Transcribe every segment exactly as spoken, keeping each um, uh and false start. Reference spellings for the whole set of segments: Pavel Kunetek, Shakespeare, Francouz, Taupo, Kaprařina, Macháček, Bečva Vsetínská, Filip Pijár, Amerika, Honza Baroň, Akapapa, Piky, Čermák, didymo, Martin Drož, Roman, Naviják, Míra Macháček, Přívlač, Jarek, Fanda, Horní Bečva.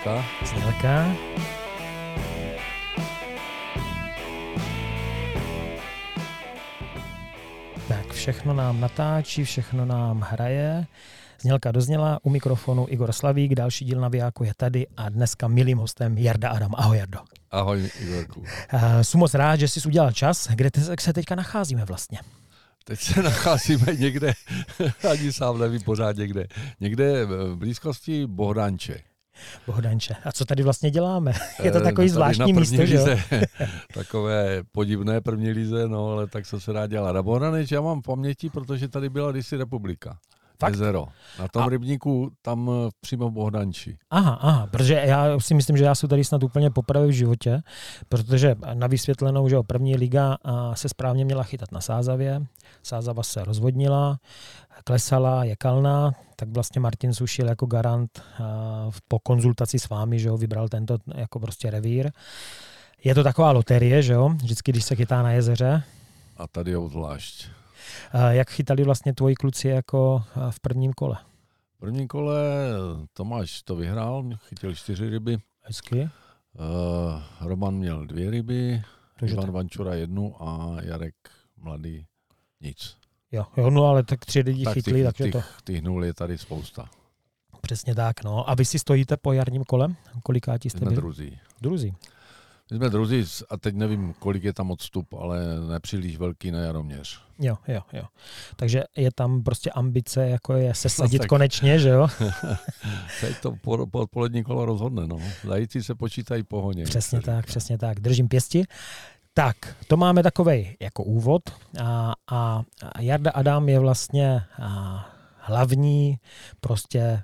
Znělka. Znělka. Tak všechno nám natáčí, všechno nám hraje. Znělka dozněla, u mikrofonu Igor Slavík, další díl Navijáku je tady a dneska milým hostem Jarda Adam. Ahoj, Jardo. Ahoj, Igorku. Uh, jsem moc rád, že jsi udělal čas. Kde te, se teďka nacházíme vlastně? Teď se nacházíme někde, ani sám nevím pořád někde, někde v blízkosti Bohdanče. Bohdanče. A co tady vlastně děláme? Je to takový zvláštní místo, že jo? Takové podivné první lize, no ale tak co se dá dělat. A Bohdanče já mám v paměti, protože tady byla kdysi republika. Fakt? Jezero. Na tom a... rybníku, tam přímo v Bohdanči. Aha, aha, protože já si myslím, že já jsem tady snad úplně poprvé v životě, protože na vysvětlenou, že první liga se správně měla chytat na Sázavě, Sázava se rozvodnila, klesala, je kalná, tak vlastně Martin Sušil jako garant po konzultaci s vámi, že ho vybral tento jako prostě revír. Je to taková loterie, že jo, vždycky, když se chytá na jezeře. A tady obzvlášť. Jak chytali vlastně tvoji kluci jako v prvním kole? V prvním kole Tomáš to vyhrál, chytil čtyři ryby. Hezky. Uh, Roman měl dvě ryby, Ivan Vančura jednu a Jarek mladý nic. Jo, jo, no ale tak tři lidi tak chytli. Těch, takže těch, to... těch nul je tady spousta. Přesně tak, no. A vy si stojíte po jarním kolem? Kolikáti jste byli? Jsme druzí. Druzí. My jsme druzí a teď nevím, kolik je tam odstup, ale nepříliš velký na Jaroměř. Jo, jo, jo. Takže je tam prostě ambice, jako je sesadit no, konečně, že jo? Teď to po, po odpolední kolo rozhodne, no. Zajíci se počítají po honě. Přesně tak, přesně tak. Držím pěsti. Tak, to máme takovej jako úvod a, a Jarda Adam je vlastně hlavní prostě...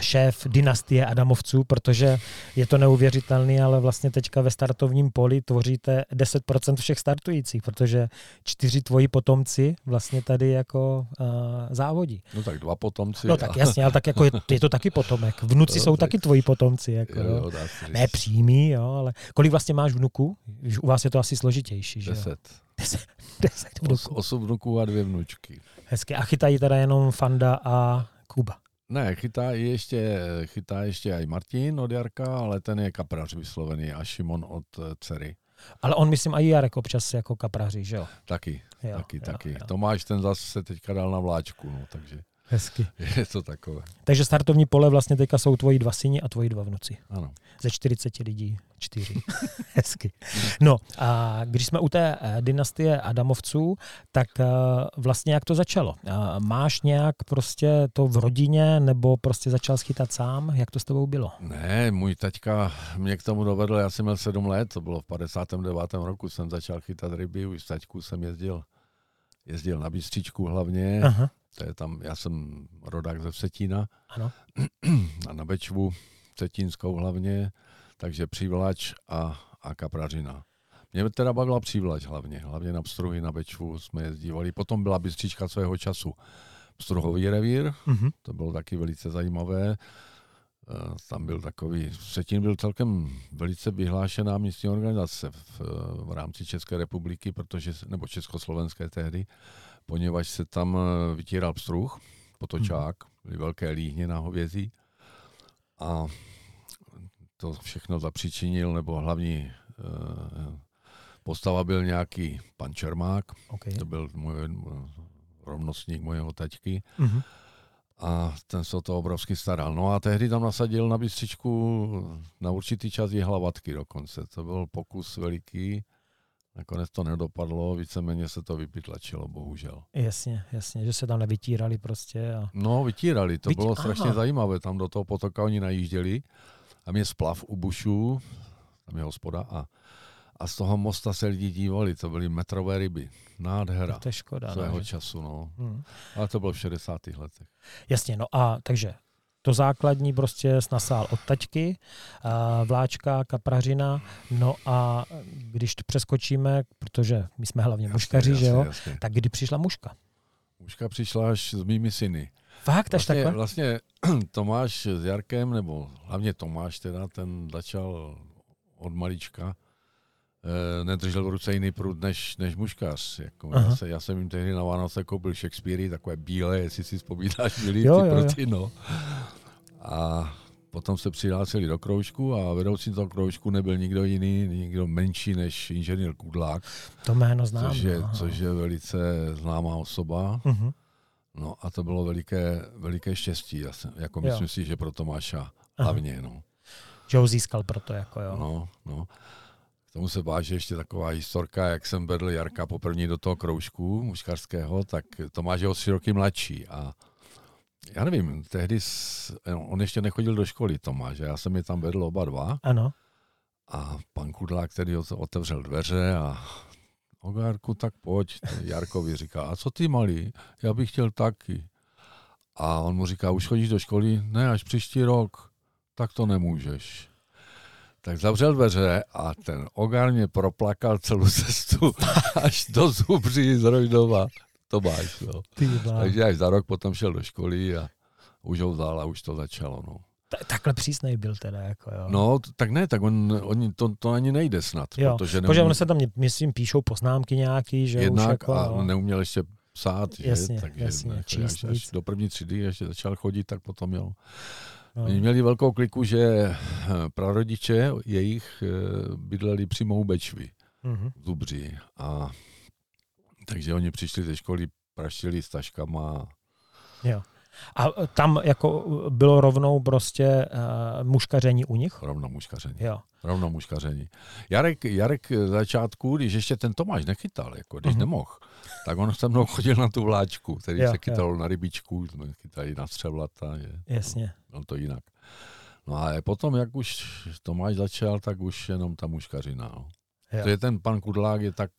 šéf dynastie Adamovců, protože je to neuvěřitelný, ale vlastně teďka ve startovním poli tvoříte deset procent všech startujících, protože čtyři tvoji potomci vlastně tady jako uh, závodí. No tak dva potomci. No tak jasně, ale tak jako je, je to taky potomek. Vnuci jo, jsou tak... taky tvoji potomci. Jako, jo, jo. Ne přímý, jo, ale kolik vlastně máš vnuků? U vás je to asi složitější. Že? Deset. Deset, deset vnuků. Os, osm vnuků a dvě vnučky. Hezky. A chytají teda jenom Fanda a Kuba. Ne, chytá ještě, chytá ještě i Martin od Jarka, ale ten je kaprař vyslovený a Šimon od dcery. Ale on, myslím, i Jarek občas jako kapraří, že jo? Taky, jo, taky, jo, taky. Jo. Tomáš ten zase se teďka dal na vláčku, no, takže hezky. Je to takové. Takže startovní pole vlastně teďka jsou tvoji dva syni a tvoji dva vnuci. Ano. Ze čtyřiceti lidí čtyři. Hezky. No a když jsme u té dynastie Adamovců, tak vlastně jak to začalo? Máš nějak prostě to v rodině nebo prostě začal schytat sám? Jak to s tebou bylo? Ne, můj taťka mě k tomu dovedl, já jsem měl sedm let, to bylo v padesátém devátém roku, jsem začal chytat ryby, už s taťkou jsem jezdil, jezdil na Bystřičku hlavně. Aha. To je tam, já jsem rodák ze Vsetína. Ano. A na Bečvu, vsetínskou hlavně, takže Přívlač a, a Kaprařina. Mě teda bavila Přívlač hlavně, hlavně na pstruhy na Bečvu jsme jezdívali. Potom byla Bystřička svého času. Pstruhový revír, uh-huh. To bylo taky velice zajímavé. Tam byl takový, Vsetín byl celkem velice vyhlášená místní organizace v, v rámci České republiky, protože, nebo československé tehdy, poněvadž se tam vytíral pstruh, potočák, byly velké líhně na hovězí a to všechno zapříčinil, nebo hlavní e, postava byl nějaký pan Čermák, okay. To byl můj rovnostník mojeho taťky, mm-hmm. A ten se o to obrovsky staral. No a tehdy tam nasadil na Bystřičku na určitý čas jihlavatky dokonce, to byl pokus veliký. Nakonec to nedopadlo, víceméně se to vypytlačilo, bohužel. Jasně, jasně, že se tam nevytírali prostě. A... No, vytírali, to Vytí... bylo strašně Aha. zajímavé, tam do toho potoka oni najížděli, tam je splav u Bušů, tam je hospoda a, a z toho mosta se lidi dívali, to byly metrové ryby, nádhera. To je škoda. Svého ne? času, no. Hmm. Ale to bylo v šedesátých letech. Jasně, no a takže to základní prostě nasál od taťky, vláčka, kaprařina, no a když to přeskočíme, protože my jsme hlavně jasně, muškaři, jasně, že jo, jasně. Tak kdy přišla muška? Muška přišla až s mými syny. Fakt, až takhle? Vlastně Tomáš s Jarkem, nebo hlavně Tomáš teda, ten začal od malička, nedržel v ruce jiný prut než, než muškař. Jako já, se, já jsem jim tehdy na Vánoce koupil Shakespeare, takové bílé, jestli si vzpomínáš, byly ty pruty, no. A Potom se přihlásili do kroužku a vedoucí toho kroužku nebyl nikdo jiný, nikdo menší než inženýr Kudlák. To jméno znám. Což je, což je velice známá osoba. Uh-huh. No a to bylo veliké, veliké štěstí. Já jsem, jako myslím jo. si, že pro Tomáša hlavně. Uh-huh. No. Že ho získal proto. Jako, jo. No, no. K tomu se váže ještě taková historka, jak jsem vedl Jarka poprvní do toho kroužku muškařského, tak Tomáš je o tři roky mladší a já nevím, tehdy on ještě nechodil do školy, Tomáš, já jsem je tam vedl oba dva. Ano. A pan Kudlák tedy otevřel dveře a o Jarku, tak pojď, Jarkovi říká, a co ty malý, já bych chtěl taky. A on mu říká, už chodíš do školy? Ne, až příští rok, tak to nemůžeš. Tak zavřel dveře a ten Ogar mě proplakal celou cestu až do Zubří z Rojdova. To máš, no. Takže až za rok potom šel do školy a už ho vzal a už to začalo, no. Takhle přísnej byl teda, jako jo. No, tak ne, tak on, on to, to ani nejde snad, jo, protože... Protože on se tam, myslím, píšou poznámky nějaký, že jednak už jako... Jednak a neuměl ještě psát, jasně, že? Takže jasně, ne, číst, až, až do první třídy, ještě začal chodit, tak potom jo. No. Měli velkou kliku, že prarodiče jejich bydleli přímo u Bečvy, mm-hmm. v Zubří. A takže oni přišli ze školy, praštili s taškama. Jo. A tam jako bylo rovnou prostě uh, muškaření u nich? Rovno muškaření. Jo. Rovno muškaření. Jarek, Jarek začátku, když ještě ten Tomáš nechytal, jako když mm-hmm. nemohl, tak on se mnou chodil na tu vláčku, který jo, se chytal jo. na rybičku, jsme chytali na střevlata. Že? Jasně. No to jinak. No a potom, jak už Tomáš začal, tak už jenom ta muškařina. No. Protože ten pan Kudlák je tak,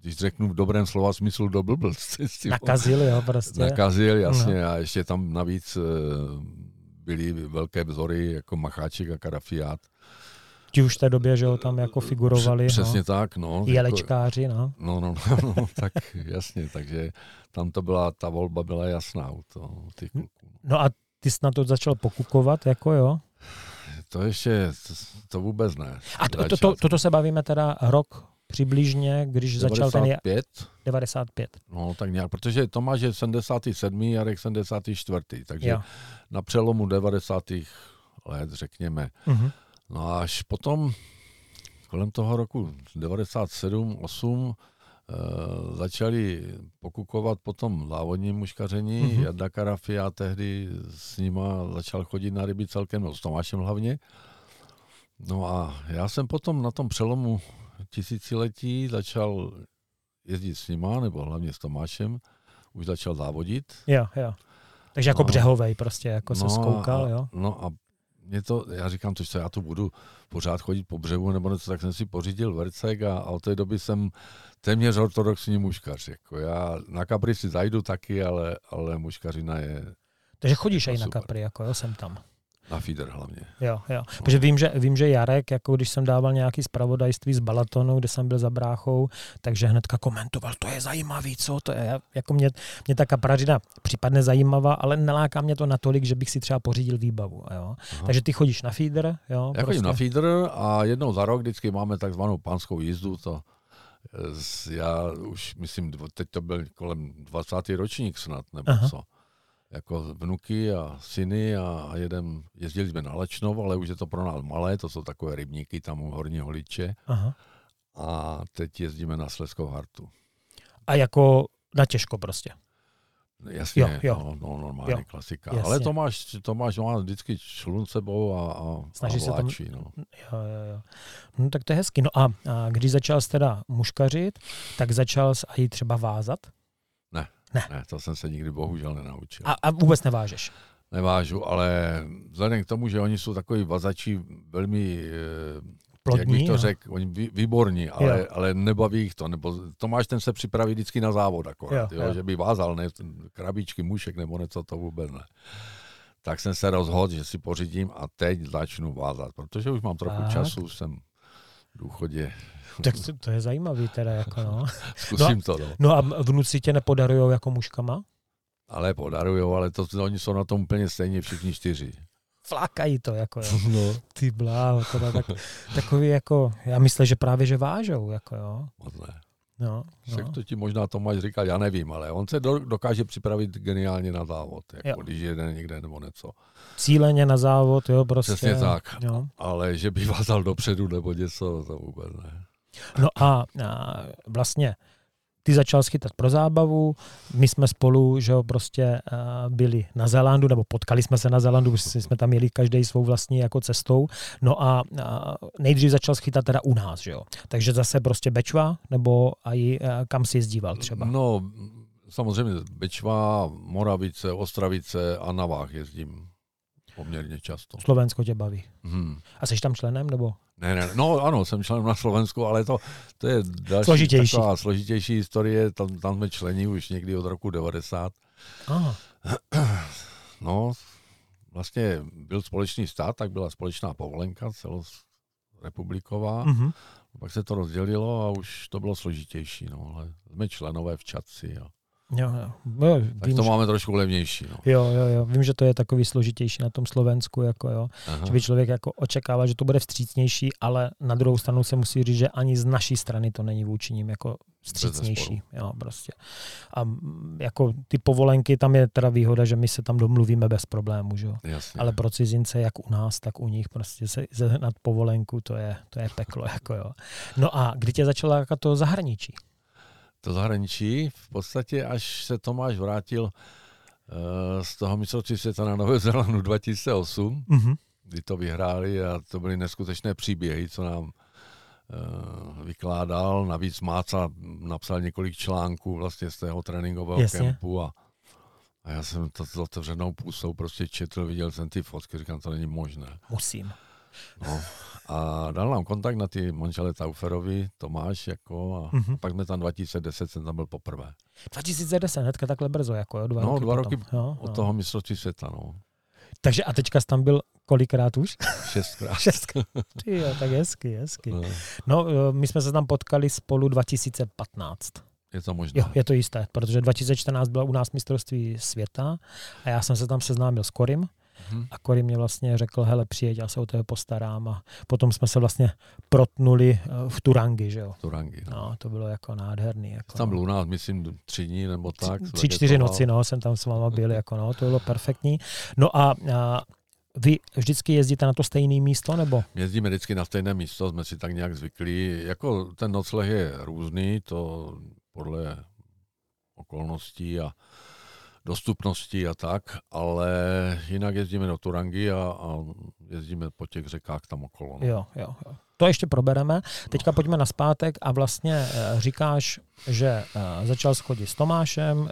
když řeknu v dobrém slova smyslu, do blblc. Nakazil, jo, prostě. Nakazil, jasně. No. A ještě tam navíc byly velké vzory, jako Macháček a Karafiát. Ti už v té době, že ho tam jako figurovali. Přesně no. tak, no. Jelečkáři, no. No, no, no, no tak jasně. Takže tam to byla, ta volba byla jasná u těch kluků. No a ty jsi na to začal pokukovat, jako jo? To ještě, to, to vůbec ne. A to, to, to, toto se bavíme teda rok přibližně, když devadesát pět začal ten... devadesát pět No tak nějak, protože Tomáš je sedmdesát sedm Jarek sedmdesát čtyři Takže jo. na přelomu devadesátých let, řekněme. Uh-huh. No a až potom, kolem toho roku devadesát sedm osm e, začali pokukovat po tom závodním muškaření. Uh-huh. Jarda Karafia tehdy s nima začal chodit na ryby celkem, no s Tomášem hlavně. No a já jsem potom na tom přelomu tisíciletí začal jezdit s nima, nebo hlavně s Tomášem, už začal závodit. Jo, jo. Takže jako no, břehovej prostě, jako no se zkoukal, jo? No a mě to, já říkám, což to já tu budu pořád chodit po břehu, nebo něco, tak jsem si pořídil vercek a, a od té doby jsem téměř ortodoxní muškař. Jako já na Kapry si zajdu taky, ale, ale muškařina je... Takže chodíš i na Kapry, jako jo, jsem tam. Na feeder hlavně. Jo, jo. Protože vím, že, vím, že Jarek, jako když jsem dával nějaký zpravodajství z Balatonu, kde jsem byl za bráchou, takže hnedka komentoval, to je zajímavý, co to je. Jako mě, mě ta Kaprařina připadne zajímavá, ale neláká mě to natolik, že bych si třeba pořídil výbavu. Jo. Takže ty chodíš na feeder. Jo, já prostě. Chodím na feeder a jednou za rok vždycky máme takzvanou pánskou jízdu. To já už myslím, teď to byl kolem dvacátý ročník snad, nebo aha. co. Jako vnuky a syny a jedem, jezdili jsme na Lečnov, ale už je to pro nás malé, to jsou takové rybníky tam u Horního Liče. Aha. A teď jezdíme na Slezskou Hartu. A jako na těžko prostě. Jasně, jo, jo. No, no, normálně jo. klasika. Jasně. Ale Tomáš, Tomáš má vždycky člun sebou a, a, snaží a vláčí. Se tam... no. Jo, jo, jo. No tak to je hezky. No a, a když začal jsi teda muškařit, tak začal jsi i třeba vázat? Ne. Ne. ne, to jsem se nikdy bohužel nenaučil. A, a vůbec nevážeš? Nevážu, ale vzhledem k tomu, že oni jsou takový vazači velmi, plodní, jak bych to řekl, oni výborní, ale, ale nebaví jich to. Nebo Tomáš ten se připraví vždycky na závod akorát, jo, jo, jo. že by vázal ne, krabičky, mušek nebo něco, to vůbec ne. Tak jsem se rozhodl, že si pořídím a teď začnu vázat, protože už mám trochu tak. času, jsem v důchodě. Tak to, to je zajímavý teda, jako no. Zkusím no, to, no. No a vnuci tě nepodarujou jako muškama? Ale podarujou, ale to, to, oni jsou na tom úplně stejně všichni čtyři. Flákají to, jako jo. No. Ty bláho, teda tak, takový jako, já myslím, že právě, že vážou, jako jo. Moc ne. No, no. To ti možná Tomáš říkal, já nevím, ale on se do, dokáže připravit geniálně na závod, jako když jede někde nebo něco. Cíleně na závod, jo, prostě. Přesně tak, jo. Ale že by vázal dopředu nebo něco, to vůbec ne. No a, a vlastně ty začal schytat pro zábavu, my jsme spolu, že jo, prostě byli na Zélandu, nebo potkali jsme se na Zélandu, jsme tam jeli každý svou vlastní jako cestou, no a nejdřív začal schytat teda u nás, že jo, takže zase prostě Bečva, nebo aj kam si jezdíval třeba? No, samozřejmě Bečva, Moravice, Ostravice a na Váh jezdím poměrně často. Slovensko tě baví. Hmm. A jsi tam členem, nebo? Ne, ne, no ano, jsem členem na Slovensku, ale to, to je další složitější. Taková složitější historie, tam, tam jsme členi už někdy od roku devadesát. Aha. No, vlastně byl společný stát, tak byla společná povolenka celorepubliková, mm-hmm. Pak se to rozdělilo a už to bylo složitější, no, ale jsme členové v Čadci a... Jo, jo. Jo, vím, tak to že... máme trošku levnější. No. Jo, jo, jo. Vím, že to je takový složitější na tom Slovensku, jako jo. Aha. Že by člověk jako očekával, že to bude vstřícnější, ale na druhou stranu se musí říct, že ani z naší strany to není vůči nim jako vstřícnější. Jo, prostě. A jako ty povolenky, tam je teda výhoda, že my se tam domluvíme bez problému, že jo. Jasně. Ale pro cizince, jak u nás, tak u nich prostě se nad povolenku, to je, to je peklo, jako jo. No a kdy tě začala jako to zahraničí? To zahraničí, v podstatě až se Tomáš vrátil uh, z toho mistrovství světa na Novém Zélandu dva tisíce osm, mm-hmm. kdy to vyhráli a to byly neskutečné příběhy, co nám uh, vykládal. Navíc Máca napsal několik článků vlastně z tého tréninkového Jasně. kempu a, a já jsem to s otevřenou pusou prostě četl, viděl jsem ty fotky, říkám, to není možné. Musím. No. A dal nám kontakt na ty manžele Tauferovi, Tomáš, jako, a mm-hmm. pak jsme tam dva tisíce deset, jsem tam byl poprvé. dva tisíce deset, hnedka takhle brzo, jako jo, dva no, roky dva potom. roky jo, od no. toho mistrovství světa, no. Takže a teďka jsi tam byl kolikrát už? Šestkrát. Šestkrát. Ty jo, tak hezky, hezky. No. no, my jsme se tam potkali spolu dva tisíce patnáct. Je to možné. Jo, je to jisté, protože dva tisíce čtrnáct byla u nás mistrovství světa a já jsem se tam seznámil s Korym. Hmm. A Kory mě vlastně řekl, hele, přijeď, já se o tebe postarám a potom jsme se vlastně protnuli v Turangi, že jo? V Turangi. No. no, to bylo jako nádherný. Jako, tam byl u nás, myslím, tři dní nebo tak. Tři, čtyři noci, no, jsem tam s váma byl, jako no, to bylo perfektní. No a, a vy vždycky jezdíte na to stejné místo, nebo? Jezdíme vždycky na stejné místo, jsme si tak nějak zvyklí. Jako ten nocleh je různý, to podle okolností a dostupnosti a tak, ale jinak jezdíme do Turangi a, a jezdíme po těch řekách tam okolo. No. Jo, jo, jo. To ještě probereme. Teďka pojďme nazpátek a vlastně říkáš, že začal chodit s Tomášem,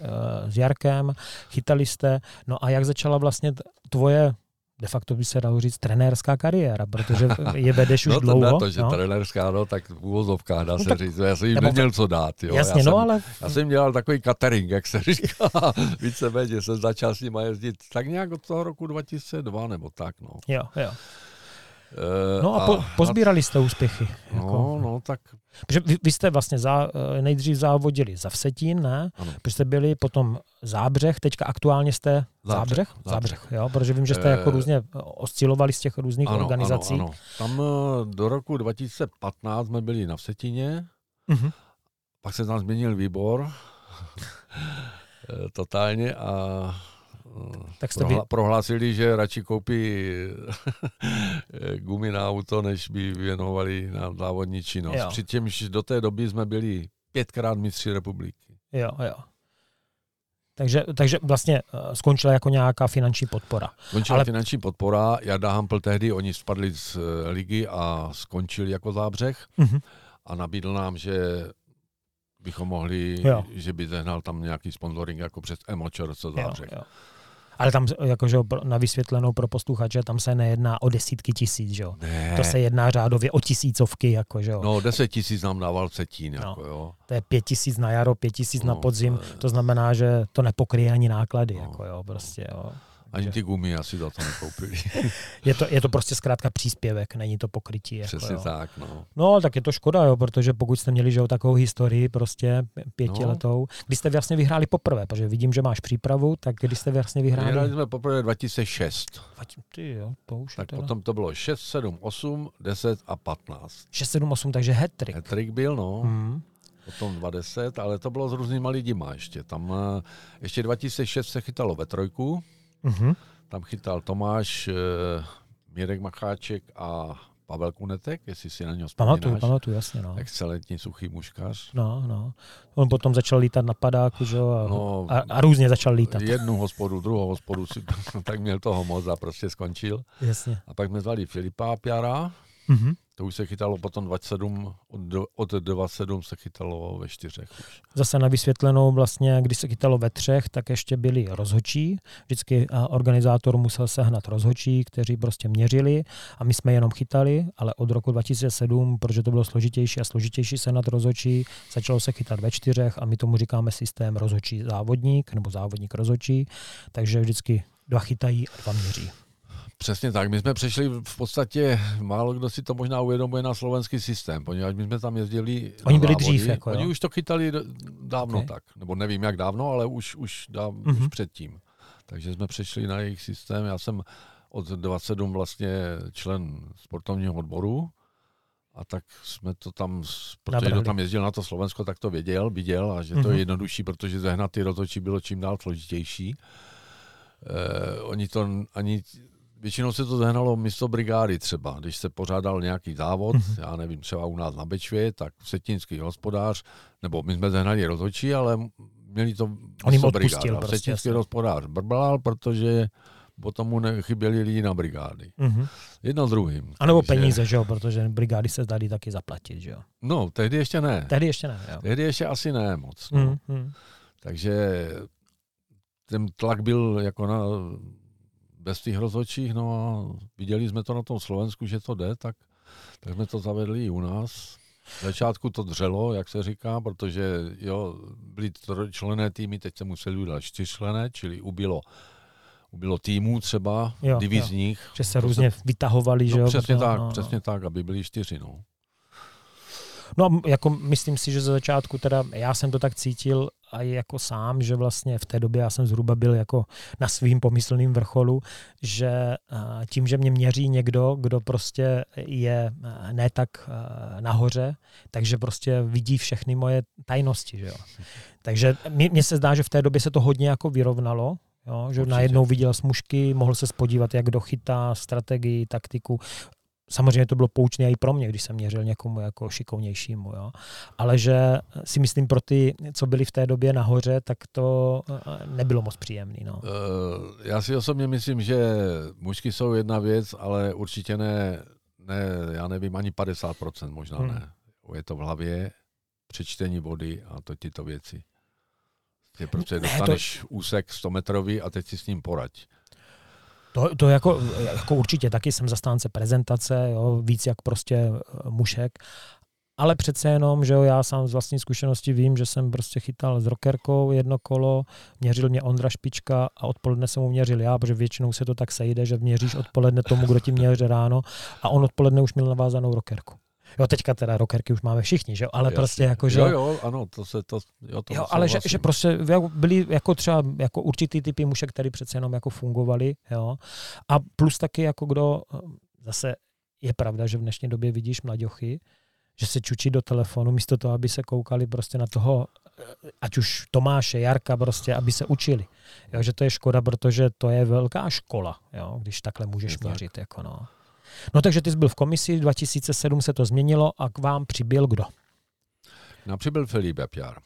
s Jarkem, chytali jste, no a jak začala vlastně tvoje de facto by se dalo říct trenérská kariéra, protože je vedeš už no to dlouho. To, že no. trenérská, no, tak v úvozovkách dá no se tak, říct. Já jsem jim neměl co dát. Jo. Jasně, já jsem, no, ale... já jsem dělal takový catering, jak se říká. Víceméně jsem začal s nima jezdit tak nějak od toho roku dva tisíce dva nebo tak. No, jo, jo. E, no a, a po, pozbírali jste úspěchy. No, jako. no, tak... Protože vy, vy jste vlastně za, nejdřív závodili za Vsetín, ne? Ano. Protože jste byli potom Zábřeh, teďka aktuálně jste Zábřeh? Zábřeh, Zábřeh. Zábřeh jo, protože vím, že jste jako různě oscilovali z těch různých ano, organizací. Ano, ano. Tam do roku dva tisíce patnáct jsme byli na Vsetíně, uh-huh. pak se tam změnil výbor totálně a tak jste prohla- prohlásili, že radši koupí gumy na auto, než by věnovali na závodní činnost. Jo. Přičemž do té doby jsme byli pětkrát mistři republiky. Jo, jo. Takže, takže vlastně skončila jako nějaká finanční podpora. Skončila Ale... finanční podpora, Jarda Adam tehdy, oni spadli z ligy a skončili jako Zábřeh mm-hmm. a nabídl nám, že bychom mohli, jo. že by zehnal tam nějaký sponsoring jako přes Emočer, co Zábřeh. Ale tam jakože na vysvětlenou pro posluchače, tam se nejedná o desítky tisíc, že jo? Ne. To se jedná řádově o tisícovky, jako, že jo? No, deset tisíc nám dával Vsetín, no. jako jo. To je pět tisíc na jaro, pět tisíc no, na podzim, ne. to znamená, že to nepokryje ani náklady, no. jako jo, prostě, jo. Ani ty gumy asi za to nekoupili. je, to, je to prostě zkrátka příspěvek, není to pokrytí. Přesně jako, tak, no. No, tak je to škoda, jo, protože pokud jste měli, že jo, takovou historii prostě pětiletou. No. Když jste vlastně vyhráli poprvé, protože vidím, že máš přípravu, tak když jste vlastně vyhráli... Vyhráli jsme poprvé dva tisíce šest. Ty jo, to už tak teda... potom to bylo šest, sedm, osm, deset a patnáct. šest, sedm, osm, takže hat-trick. Hat-trick byl, no. Hmm. potom dvacet, ale to bylo s různýma lidima ještě. Tam ještě dva tisíce šest se chytalo ve trojku, uh-huh. Tam chytal Tomáš, Mirek Macháček a Pavel Kunetek, jestli si na něho vzpomínáš. Pamatuju, pamatuju, jasně. No. Excelentní suchý muškař. No, no. On potom začal lítat na padáku, že? A, no, a, a různě začal lítat. Jednu hospodu, druhou hospodu, si, tak měl toho moc a prostě skončil. Jasně. A pak jsme zvali Filipa Pijara, mm-hmm. To už se chytalo potom dvacet sedm, od dvacet sedm se chytalo ve čtyřech. Už. Zase na vysvětlenou vlastně, když se chytalo ve třech, tak ještě byli rozhodčí. Vždycky organizátor musel sehnat rozhodčí, kteří prostě měřili a my jsme jenom chytali, ale od roku dva tisíce sedm, protože to bylo složitější a složitější sehnat rozhodčí, začalo se chytat ve čtyřech a my tomu říkáme systém rozhodčí závodník nebo závodník rozhodčí, takže vždycky dva chytají a dva měří. Přesně tak. My jsme přešli v podstatě, málo kdo si to možná uvědomuje, na slovenský systém, poněvadž my jsme tam jezdili. Oni byli závody. Dřív. Jako, oni jo? Už to chytali dávno, okay. Tak. Nebo nevím, jak dávno, ale už, už, dáv, mm-hmm. už předtím. Takže jsme přešli na jejich systém. Já jsem od dvacet sedm vlastně člen sportovního odboru a tak jsme to tam, protože kdo tam jezdil na to Slovensko, tak to věděl, viděl a že to mm-hmm. je jednodušší, protože zehnat ty rozhodčí bylo čím dál složitější. Eh, oni to ani... Většinou se to zehnalo místo brigády třeba, když se pořádal nějaký závod, mm-hmm. já nevím, třeba u nás na Bečvě, tak vsetínský hospodář, nebo my jsme zehnali rozhodčí, ale měli to místo brigáda. Vsetínský hospodář brblal, protože potom mu chyběli lidi na brigády. Mm-hmm. Jedno s druhým. A nebo takže... peníze, že jo, protože brigády se tady taky zaplatit, že jo. No, tehdy ještě ne. Tehdy ještě ne, jo. Tehdy ještě asi ne moc. No. Mm-hmm. Takže ten tlak byl jako na... bez těch rozhodčích, no a viděli jsme to na tom Slovensku, že to jde, tak, tak jsme to zavedli i u nás. V začátku to dřelo, jak se říká, protože jo, byly člené týmy, teď se museli udělat čtyřčlenné, čili ubylo, ubylo týmů třeba, jo, divizních. Jo. Že se různě vytahovali, no, že jo? Přesně tak, no, přesně no. Tak, aby byli čtyři, no. No a jako myslím si, že ze začátku teda, já jsem to tak cítil a jako sám, že vlastně v té době já jsem zhruba byl jako na svým pomyslným vrcholu, že tím, že mě měří někdo, kdo prostě je ne tak nahoře, takže prostě vidí všechny moje tajnosti, že jo. Takže mně se zdá, že v té době se to hodně jako vyrovnalo. Jo, že najednou viděl smužky, mohl se podívat, jak kdo chytá, strategii, taktiku. Samozřejmě to bylo poučné i pro mě, když jsem měřil někomu jako šikovnějšímu, jo. Ale že si myslím pro ty, co byli v té době nahoře, tak to nebylo moc příjemné. No. Já si osobně myslím, že mužky jsou jedna věc, ale určitě ne, ne já nevím, ani padesát procent možná hmm. ne. Je to v hlavě, přečtení vody a to tyto věci. Ty prostě dostaneš ne, to... úsek sto metrový a teď si s ním poraď. To, to jako, jako určitě taky jsem zastánce prezentace, jo, víc jak prostě mušek, ale přece jenom, že jo, já sám z vlastní zkušenosti vím, že jsem prostě chytal s rokerkou jedno kolo, měřil mě Ondra Špička a odpoledne jsem mu měřil já, protože většinou se to tak sejde, že měříš odpoledne tomu, kdo ti měří ráno a on odpoledne už měl navázanou rokerku. Jo, teďka teda rokerky už máme všichni, že jo, ale jasně. Prostě jako, že... Jo, jo, ano, to se to... Jo, to jo ale že, že prostě byly jako třeba jako určitý typy mušek, které přece jenom jako fungovaly, jo, a plus taky jako kdo, zase je pravda, že v dnešní době vidíš mlaďochy, že se čučí do telefonu, místo toho, aby se koukali prostě na toho, ať už Tomáše, Jarka prostě, aby se učili. Jo, že to je škoda, protože to je velká škola, jo, když takhle můžeš tak. měřit, jako no. No takže ty jsi byl v komisi, dva tisíce sedm se to změnilo a k vám přibyl kdo? No přibyl Filip Pijár.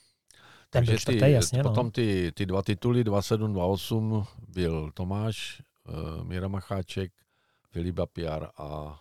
Ten byl čtvrtý, jasně. Potom no. ty, ty dva tituly, dvacet sedm dvacet osm, byl Tomáš, uh, Míra Macháček, Filip Pijár a,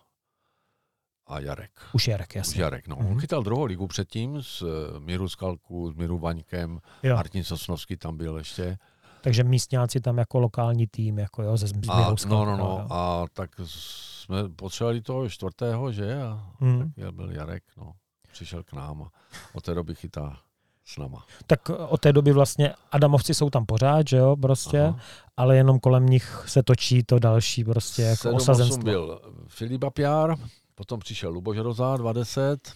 a Jarek. Už Jarek, jasně. Už Jarek, no. Mm-hmm. On chytal druhou ligu předtím s uh, Míru Skalku, s Míru Vaňkem, jo. Martin Sosnovský tam byl ještě. Takže místňáci tam jako lokální tým, jako jo, ze Zběhou Skalka. No, no, no. Jo. A tak... Z... jsme potřebovali toho čtvrtého, že? A hmm. tak byl Jarek, no. Přišel k nám a od té doby chytá s náma. Tak od té doby vlastně Adamovci jsou tam pořád, že jo, prostě, aha. Ale jenom kolem nich se točí to další prostě jako osazenstvo. Byl Filip Pijár, potom přišel Luboš Roza, dvacet.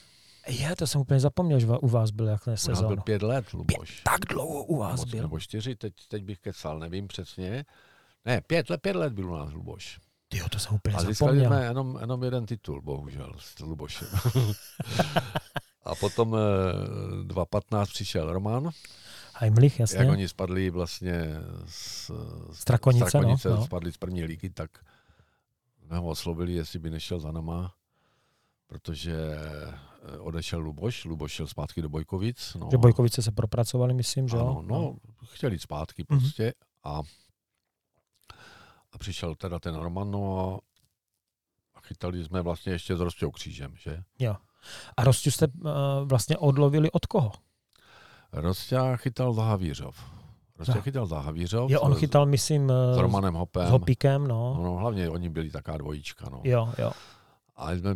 Já to jsem úplně zapomněl, že u vás byl jak ne sezónu. U nás byl pět let, Luboš. Pět, tak dlouho u vás Luboš, byl? Nebo čtyři, teď, teď bych kecal, nevím přesně. Ne, pět let, pět let byl u nás Luboš. Tyjo, to jsem úplně zapomněl. A získali jsme jenom, jenom jeden titul, bohužel, s Lubošem. A potom dva patnáct přišel Roman. Heimlich, jasně. Jak oni spadli vlastně z Strakonice, Strakonice no, spadli z první líky, tak nám oslovili, jestli by nešel za nama, protože odešel Luboš, Luboš šel zpátky do Bojkovic. No. Že Bojkovice se propracovali, myslím, že? Ano, no, chtěli zpátky prostě mm-hmm. a, a přišel teda ten Roman, no a chytali jsme vlastně ještě s Rosťou Křížem, že? Jo. A Rosťu jste uh, vlastně odlovili od koho? Rosťa chytal Zahavířov. Rosťa no. chytal Zahavířov. Jo, on s, chytal, myslím, s Romanem Hopem. S Hopíkem, no. No, hlavně oni byli taká dvojička, no. Jo, jo. A jsme,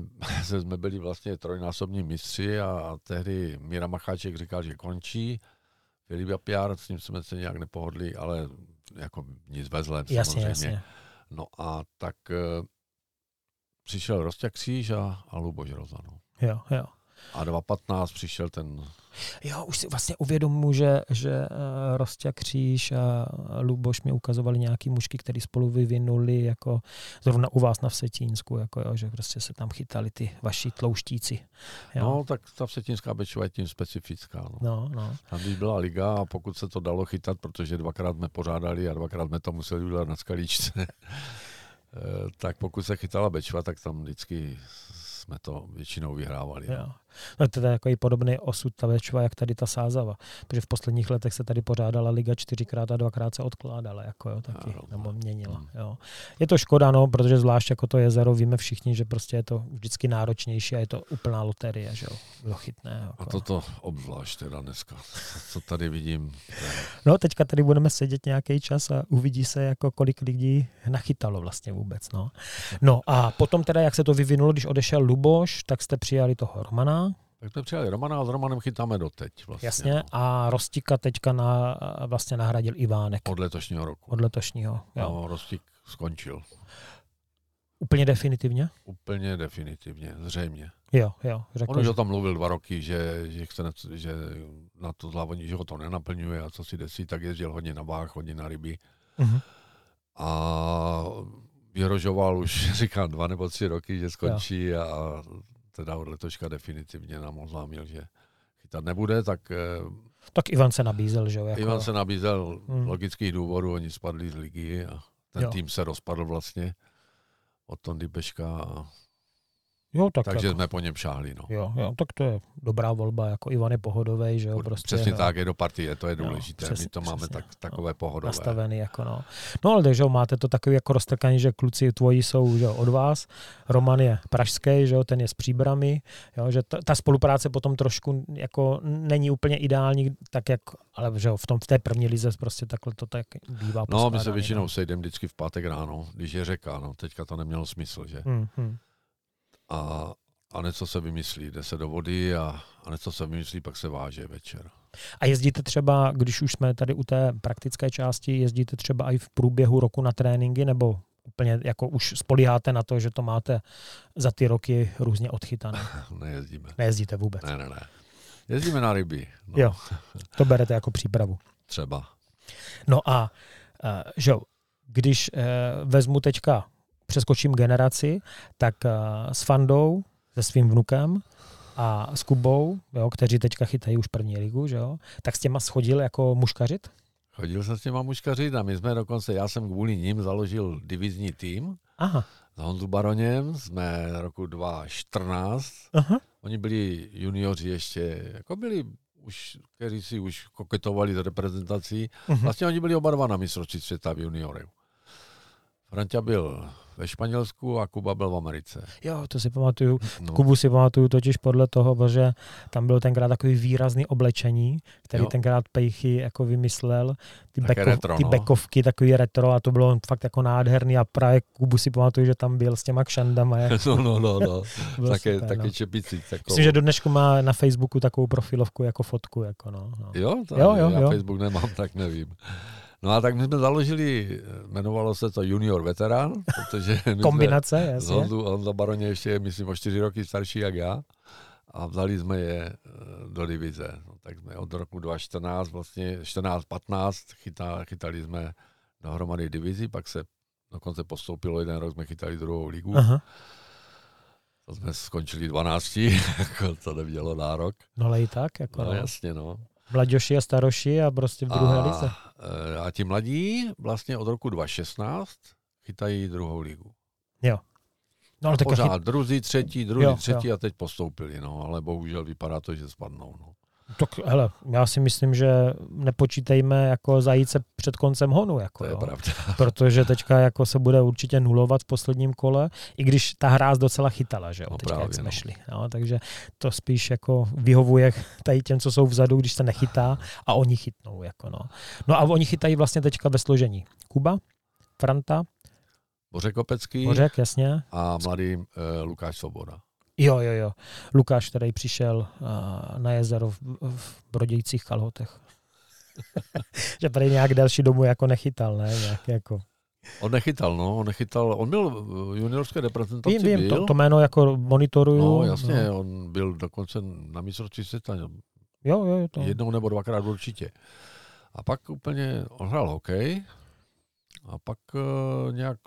jsme byli vlastně trojnásobní mistři a tehdy Míra Macháček říkal, že končí. Filip Pijár, s ním jsme se nějak nepohodli, ale jako nic ve zlém, jasně, jasně. No a tak uh, přišel Rosťa Kříž a, a Luboš Roza, no. Jo, jo. A dva patnáct přišel ten... Jo, už si vlastně uvědomuji, že, že Rosťa Kříž a Luboš mi ukazovali nějaký mužky, který spolu vyvinuli, jako zrovna u vás na Vsetínsku, jako jo, že prostě se tam chytali ty vaši tlouštíci. Jo. No, tak ta vsetínská Bečva je tím specifická. No. No, no. Tam když byla liga a pokud se to dalo chytat, protože dvakrát jsme pořádali a dvakrát jsme to museli udělat na skalíčce, tak pokud se chytala Bečva, tak tam vždycky... jsme to většinou vyhrávali. Jo. No to je takový podobný osud ta Bečva, jak tady ta Sázava, protože v posledních letech se tady pořádala liga čtyřikrát a dvakrát se odkládala, jako jo, taky, no, nebo měnila. Hmm. Jo. Je to škoda, no, protože zvlášť jako to jezero, víme všichni, že prostě je to vždycky náročnější a je to úplná loterie, že jo, bylo chytné. Jako. A toto obzvlášť teda dneska, co tady vidím. No teďka tady budeme sedět nějaký čas a uvidí se, jako kolik lidí nachytalo vlastně vůbec, no. No a potom teda, jak se to vyvinulo, když odešel Luboš, tak jste přijali toho Romana. Tak jsme přijali Romana a s Romanem chytáme doteď. Vlastně, jasně, no. A Rostíka teďka na, vlastně nahradil Ivánek. Od letošního roku. Od letošního, jo. No, Rostík skončil. Úplně definitivně? Úplně definitivně, zřejmě. Jo, jo. Řekl, on už že... o tom mluvil dva roky, že, že, chce, že na to závodní, že ho to nenaplňuje a co si desí, tak jezdil hodně na váh, hodně na ryby. Uh-huh. A... vyrožoval už, říkám, dva nebo tři roky, že skončí jo. A teda od letoška definitivně nám oznámil, že chytat nebude, tak... Tak Ivan se nabízel, že jo? Jako... Ivan se nabízel hmm. logických důvodů, oni spadli z ligy a ten jo. tým se rozpadl vlastně od Tondy Peška a... Jo, tak takže tak. jsme po něm šáhli. No. Jo, jo, tak to je dobrá volba, jako Ivan je pohodovej, že jo, prostě. Přesně jo. Tak, je do partie, to je důležité, jo, přes, my to přesně, máme tak, takové jo, pohodové. Nastavený, jako no. No ale takže máte to takový jako roztrkaný, že kluci tvoji jsou že jo, od vás, Roman je pražský, že jo, ten je s Příbrami, jo, že ta, ta spolupráce potom trošku jako není úplně ideální, tak jak, ale že jo, v, tom, v té první lize prostě takhle to tak bývá. No my se většinou no. sejdeme vždycky v pátek ráno, když je řeka, no, teďka to nemělo smysl, že? Hmm, hmm. A, a něco se vymyslí, jde se do vody a, a něco se vymyslí, pak se váže večer. A jezdíte třeba, když už jsme tady u té praktické části, jezdíte třeba i v průběhu roku na tréninky, nebo úplně jako už spoléháte na to, že to máte za ty roky různě odchytané? Nejezdíme. Nejezdíte vůbec? Ne, ne, ne. Jezdíme na ryby. No. Jo, to berete jako přípravu. Třeba. No a že, když vezmu teďka přeskočím generaci, tak s Fandou, se svým vnukem a s Kubou, jo, kteří teďka chytají už první ligu, že jo, tak s těma schodil jako muškařit? Chodil jsem s těma muškařit a my jsme dokonce, já jsem kvůli ním založil divizní tým. Aha. S Honzou Baroněm, jsme roku dva tisíce čtrnáct. Aha. Oni byli junioři ještě, jako byli už, kteří si už koketovali s reprezentací. Uh-huh. Vlastně oni byli oba dva na mistrovství světa v juniorech. Franťa byl ve Španělsku a Kuba byl v Americe. Jo, to si pamatuju. No. Kubu si pamatuju totiž podle toho, že tam bylo tenkrát takový výrazný oblečení, který jo. tenkrát Pejchy jako vymyslel. Ty, bekov, retro, ty no. bekovky, takový retro a to bylo fakt jako nádherný a právě Kubu si pamatuju, že tam byl s těma kšandama. Jak... No, no, no, no. Také, super, také no. čepici. Takovou. Myslím, že do dnešku má na Facebooku takovou profilovku jako fotku. Jako no, no. Jo, to jo, jo, já jo. Facebook nemám, tak nevím. No a tak my jsme založili, jmenovalo se to Junior Veterán, protože kombinace, jasně. Honza Baroně ještě je, myslím, o čtyři roky starší jak já a vzali jsme je do divize. No, tak jsme od roku dva tisíce čtrnáct, vlastně čtrnáct patnáct chytali, chytali jsme dohromady divizi, pak se dokonce postoupilo jeden rok, jsme chytali druhou ligu. Aha. To jsme skončili dvanácti, jako to nemělo nárok. No ale i tak, jako no. Jasně, no. Mladější a staroší a prostě v druhé a, lize. A ti mladí vlastně od roku dva tisíce šestnáct chytají druhou ligu. Jo. No, ale pořád chyt... druzí, třetí, druhý, jo, třetí jo. A teď postoupili, no, ale bohužel vypadá to, že spadnou, no. Tak hele, já si myslím, že nepočítejme jako zajít se před koncem honu, jako to je pravda. Protože teďka jako se bude určitě nulovat v posledním kole, i když ta hráz docela chytala, že jo, no teďka právě, jak jsme no. šli. No, takže to spíš jako vyhovuje tady těm, co jsou vzadu, když se nechytá a oni chytnou, jako no. No a oni chytají vlastně teďka ve složení. Kuba, Franta, Bořek Kopecký Bořek, jasně. a mladý uh, Lukáš Svoboda. Jo, jo, jo. Lukáš, který přišel uh, na jezero v, v brodějících kalhotech. Že tady nějak další domů jako nechytal, ne? Nějak, jako. On nechytal, no. On nechytal. On byl v juniorské reprezentaci. Vím, vím, to, to jméno jako monitoruju. No, jasně. No. On byl dokonce na mistrovství světa. Jo, jo, jo. To... Jednou nebo dvakrát určitě. A pak úplně on hrál hokej a pak uh, nějak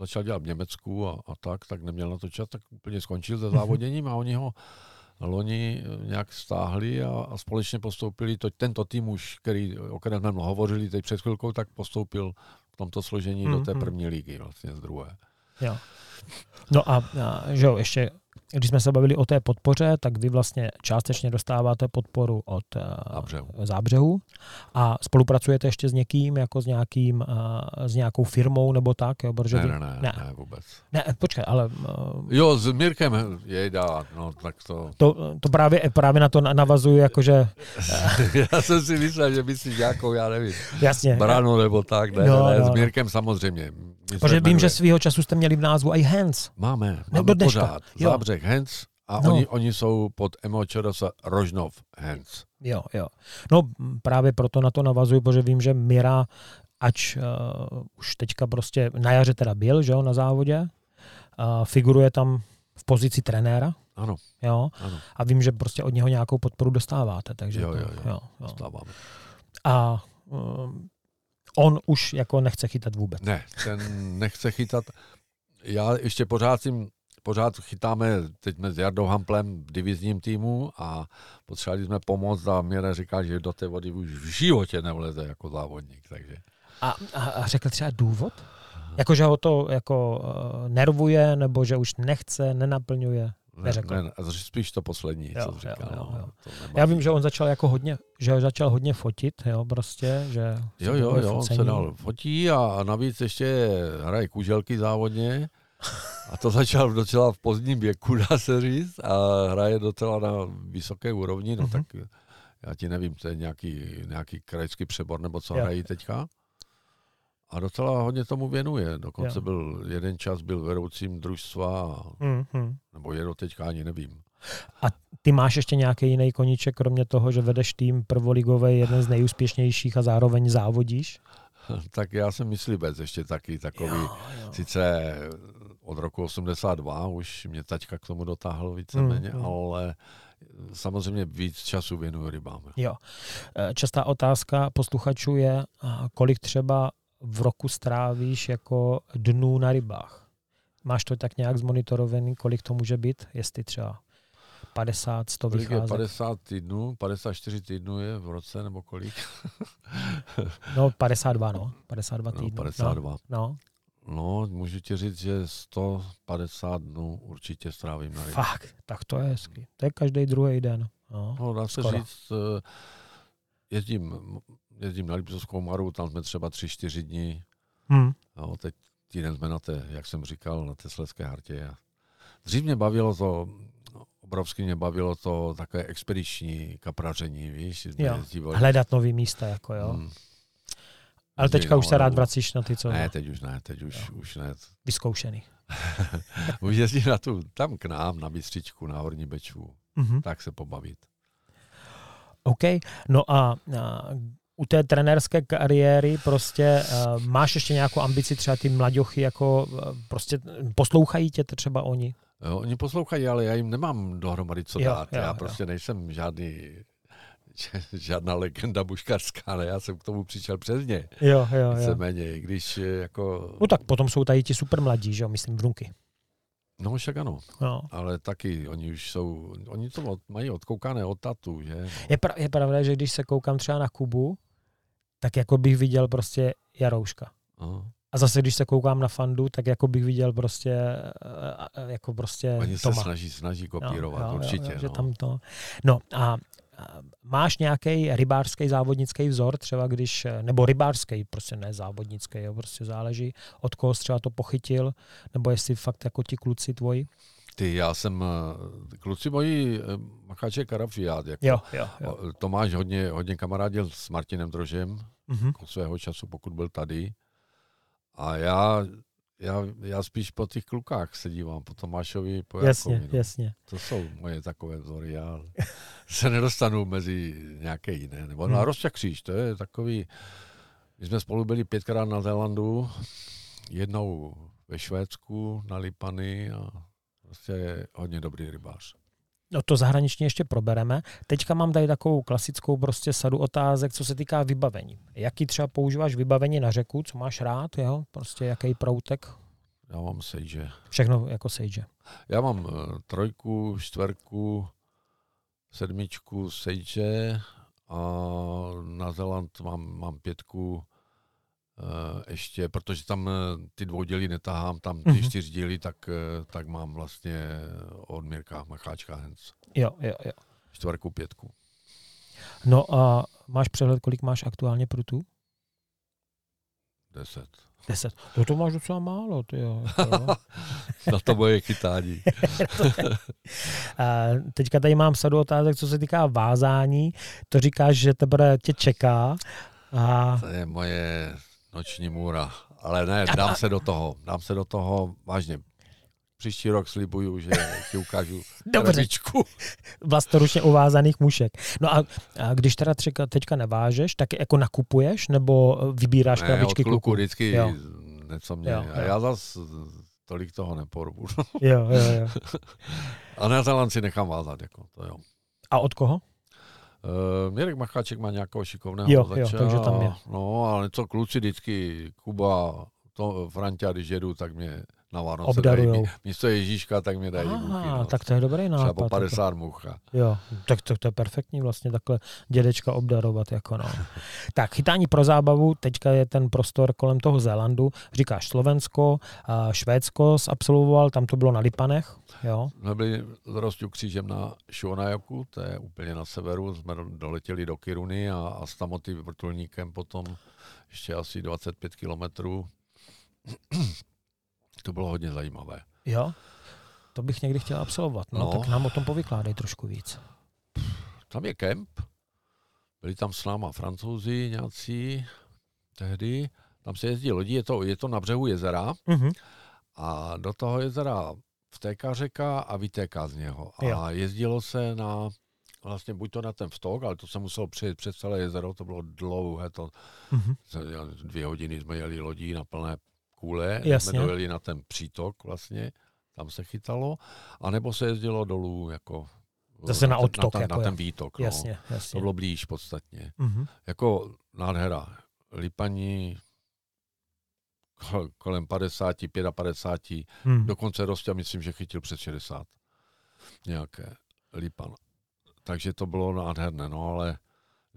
začal dělat v Německu a, a tak, tak neměl na to čas, tak úplně skončil se závoděním a oni ho loni nějak stáhli a, a společně postoupili. To, tento tým už, který, o kterém jsme hovořili teď před chvilkou, tak postoupil v tomto složení mm, do té první ligy, vlastně z druhé. Jo. No a, a že jo, ještě, když jsme se bavili o té podpoře, tak vy vlastně částečně dostáváte podporu od Zábřehu. Zábřehu a spolupracujete ještě s někým, jako s, nějakým, s nějakou firmou nebo tak? Jo, protože ne, vy... ne, ne, ne, ne, vůbec. Ne, počkej, ale... Jo, s Mirkem jej dá, no tak to... To, to právě, právě na to navazuju, jakože... Já jsem si myslel, že myslíš nějakou, já nevím, jasně, branu nebo tak, ne, no, ne, no, s Mirkem samozřejmě. Protože vím, že svýho času jste měli v názvu i Hands. Máme, máme pořád. Zábřeh Hands a no. oni, oni jsou pod Emočer Rožnov Hands. Jo, jo. No právě proto na to navazuji, protože vím, že Míra, ač uh, už teďka prostě na jaře teda byl, že jo, na závodě, uh, figuruje tam v pozici trenéra. Ano. Jo. Ano. A vím, že prostě od něho nějakou podporu dostáváte. Takže jo, jo, jo. jo, jo. Dostáváme. A... Um, on už jako nechce chytat vůbec. Ne, ten nechce chytat. Já ještě pořád, jim, pořád chytáme, teď jsme s Jardou Hamplem v divizním týmu a potřebovali jsme pomoc a Měra říká, že do té vody už v životě nevleze jako závodník. Takže. A, a, a řekl třeba důvod? Jako, že ho to jako nervuje, nebo že už nechce, nenaplňuje? Neřekl. Ne, ne, spíš to poslední, jo, co říkal. Jo, jo, jo. No, já vím, že on začal jako hodně, že začal hodně fotit, jo, prostě, že... Jo, jo, jo, on se dal fotí a navíc ještě hraje kuželky závodně a to začal docela v pozdním věku, dá se říct, a hraje docela na vysoké úrovni, no mm-hmm. tak já ti nevím, to je nějaký, nějaký krajský přebor, nebo co jo. hrají teďka. A docela hodně tomu věnuje. Dokonce jo. byl jeden čas byl vedoucím družstva, mm-hmm. nebo jedno teďka ani nevím. A ty máš ještě nějaký jiný koníček, kromě toho, že vedeš tým prvoligový, jeden z nejúspěšnějších a zároveň závodíš? Tak já jsem myslivec ještě taky takový. Jo, jo. Sice od roku osmdesát dva už mě taťka k tomu dotáhl víceméně, mm, mm. ale samozřejmě víc času věnuju rybám. Jo. Častá otázka posluchačů je, kolik třeba v roku strávíš jako dnů na rybách. Máš to tak nějak zmonitorovaný, kolik to může být? Jestli třeba padesát, sto vycházek? padesát týdnů, padesát čtyři týdnů je v roce, nebo kolik? No padesát dva, no. padesát dva týdnů. No, padesát dva. No. No, můžu ti říct, že sto padesát dnů určitě strávím na rybách. Fakt, tak to je hezky. To je každý druhý den. No, no dá se skoro říct, jezdím... Jezdím na Libzovskou Maru, tam jsme třeba tři, čtyři dní. Hmm. No, teď týden jsme na té, jak jsem říkal, na té Slezské hartě. Dřív mě bavilo to, obrovsky mě bavilo to takové expediční kapraření, víš? Hledat nový místa, jako jo. Hmm. Ale teďka no, už se rád vracíš na ty, co... Ne, teď už ne, teď už, už ne. Vyzkoušený. Už jezdím na tu, tam k nám, na Bystřičku, na Horní Bečvu. Mm-hmm. Tak se pobavit. OK, no a... a... u té trenérské kariéry prostě uh, máš ještě nějakou ambici, třeba ty mlaďochy, jako uh, prostě poslouchají tě třeba oni? Jo, oni poslouchají, ale já jim nemám dohromady co jo, dát. Jo, já prostě jo. nejsem žádný, žádná legenda buškařská, ale já jsem k tomu přišel přes ně. Jo, jo, jo. Víceméně, když jako... No tak potom jsou tady ti super mladí, že jo, myslím vnuky. No však ano, no. Ale taky oni už jsou, oni to od, mají odkoukané od tatu, že? No. Je, pra, je pravda, že když se koukám třeba na Kubu, tak jako bych viděl prostě Jarouška. Aha. A zase, když se koukám na Fandu, tak jako bych viděl prostě jako prostě oni Toma. Oni se snaží, snaží kopírovat, no, jo, určitě. Jo, jo, že no. Tam to. No a máš nějaký rybářský závodnický vzor, třeba když, nebo rybářský, prostě ne závodnický, jo, prostě záleží, od koho třeba to pochytil, nebo jestli fakt jako ti kluci tvoji? Ty, já jsem, kluci moji, Macháček Karafiát, jako. Jo, jo, jo. Tomáš hodně, hodně kamarádil s Martinem Drožem, mm-hmm. od svého času, pokud byl tady. A já, já, já spíš po těch klukách se dívám, po Tomášovi, po jasně, Jakovi. No. Jasně. To jsou moje takové vzory, já se nedostanu mezi nějaké jiné. Nebo no a Rosťa Kříž, to je takový, my jsme spolu byli pětkrát na Zélandu, jednou ve Švédsku, na Lipany a prostě je hodně dobrý rybář. No to zahraničně ještě probereme. Teďka mám tady takovou klasickou prostě sadu otázek, co se týká vybavení. Jaký třeba používáš vybavení na řeku, co máš rád, jo? Prostě jaký proutek? Já mám sejže. Všechno jako sejže. Já mám trojku, čtverku, sedmičku sejže a na Zeland mám, mám pětku ještě, protože tam ty dvoudělí netahám, tam ty mm-hmm. čtyřdělí, tak, tak mám vlastně od Mirka Macháčka Henc. Jo, jo, jo. Čtvrku, pětku. No a máš přehled, kolik máš aktuálně prutů? Deset. Deset. No to máš docela málo, ty jo. Na to moje chytání. Teďka tady mám sadu otázek, co se týká vázání. To říkáš, že tebe tě čeká. A... To je moje... Noční můra. Ale ne, dám se do toho. Dám se do toho vážně. Příští rok slibuju, že ti ukážu krabičku. Vlastoručně uvázaných mušek. No a, a když teda třeka, teďka nevážeš, tak jako nakupuješ nebo vybíráš ne, krabičky kluku? Ne, od kluku vždycky jo. Něco mě. Jo, jo. A já zas tolik toho neporubu. Jo, jo, jo. A na Zelanci nechám vázat. Jako, to jo. A od koho? Uh, Mirek Macháček má nějakého šikovného jo, zača, jo, takže tam je. No, ale co kluci vždycky, Kuba, to, Franťa, když jedu, tak mě na Vánoce dají, místo Ježíška, tak mě dají muchy. Aha, tak to je dobrý nápad. Třeba po padesát mucha. Jo, tak to, to je perfektní vlastně takhle dědečka obdarovat. Jako no. Tak chytání pro zábavu, teďka je ten prostor kolem toho Zélandu, říkáš Slovensko, Švédsko absolvoval, tam to bylo na Lipanech. Jo. Jsme byli s Rosťou Křížem na Šonajoku, to je úplně na severu, jsme doletěli do Kiruny a, a s tamoty vrtulníkem potom ještě asi dvacet pět kilometrů. To bylo hodně zajímavé. Jo, to bych někdy chtěl absolvovat. No, no tak nám o tom povykládej trošku víc. Tam je kemp. Byli tam s náma Francouzi nějací tehdy. Tam se jezdí lodí, je to, je to na břehu jezera. Mm-hmm. A do toho jezera vtéká řeka a vytéká z něho. A jo. Jezdilo se na, vlastně buď to na ten vtok, ale to se muselo přejít přes celé jezero, to bylo dlouhé. To, mm-hmm. Dvě hodiny jsme jeli lodí na plné kůle, jsme dojeli na ten přítok vlastně, tam se chytalo, anebo se jezdilo dolů jako zase na, na, odtok, na, ta, jako na ten výtok. Jasně, no. Jasně. To bylo blíž podstatně. Mm-hmm. Jako nádhera. Lipani kolem padesát, padesát pět, mm. dokonce Rosťa, myslím, že chytil přes šedesát nějaké Lipan. Takže to bylo nádherné, no ale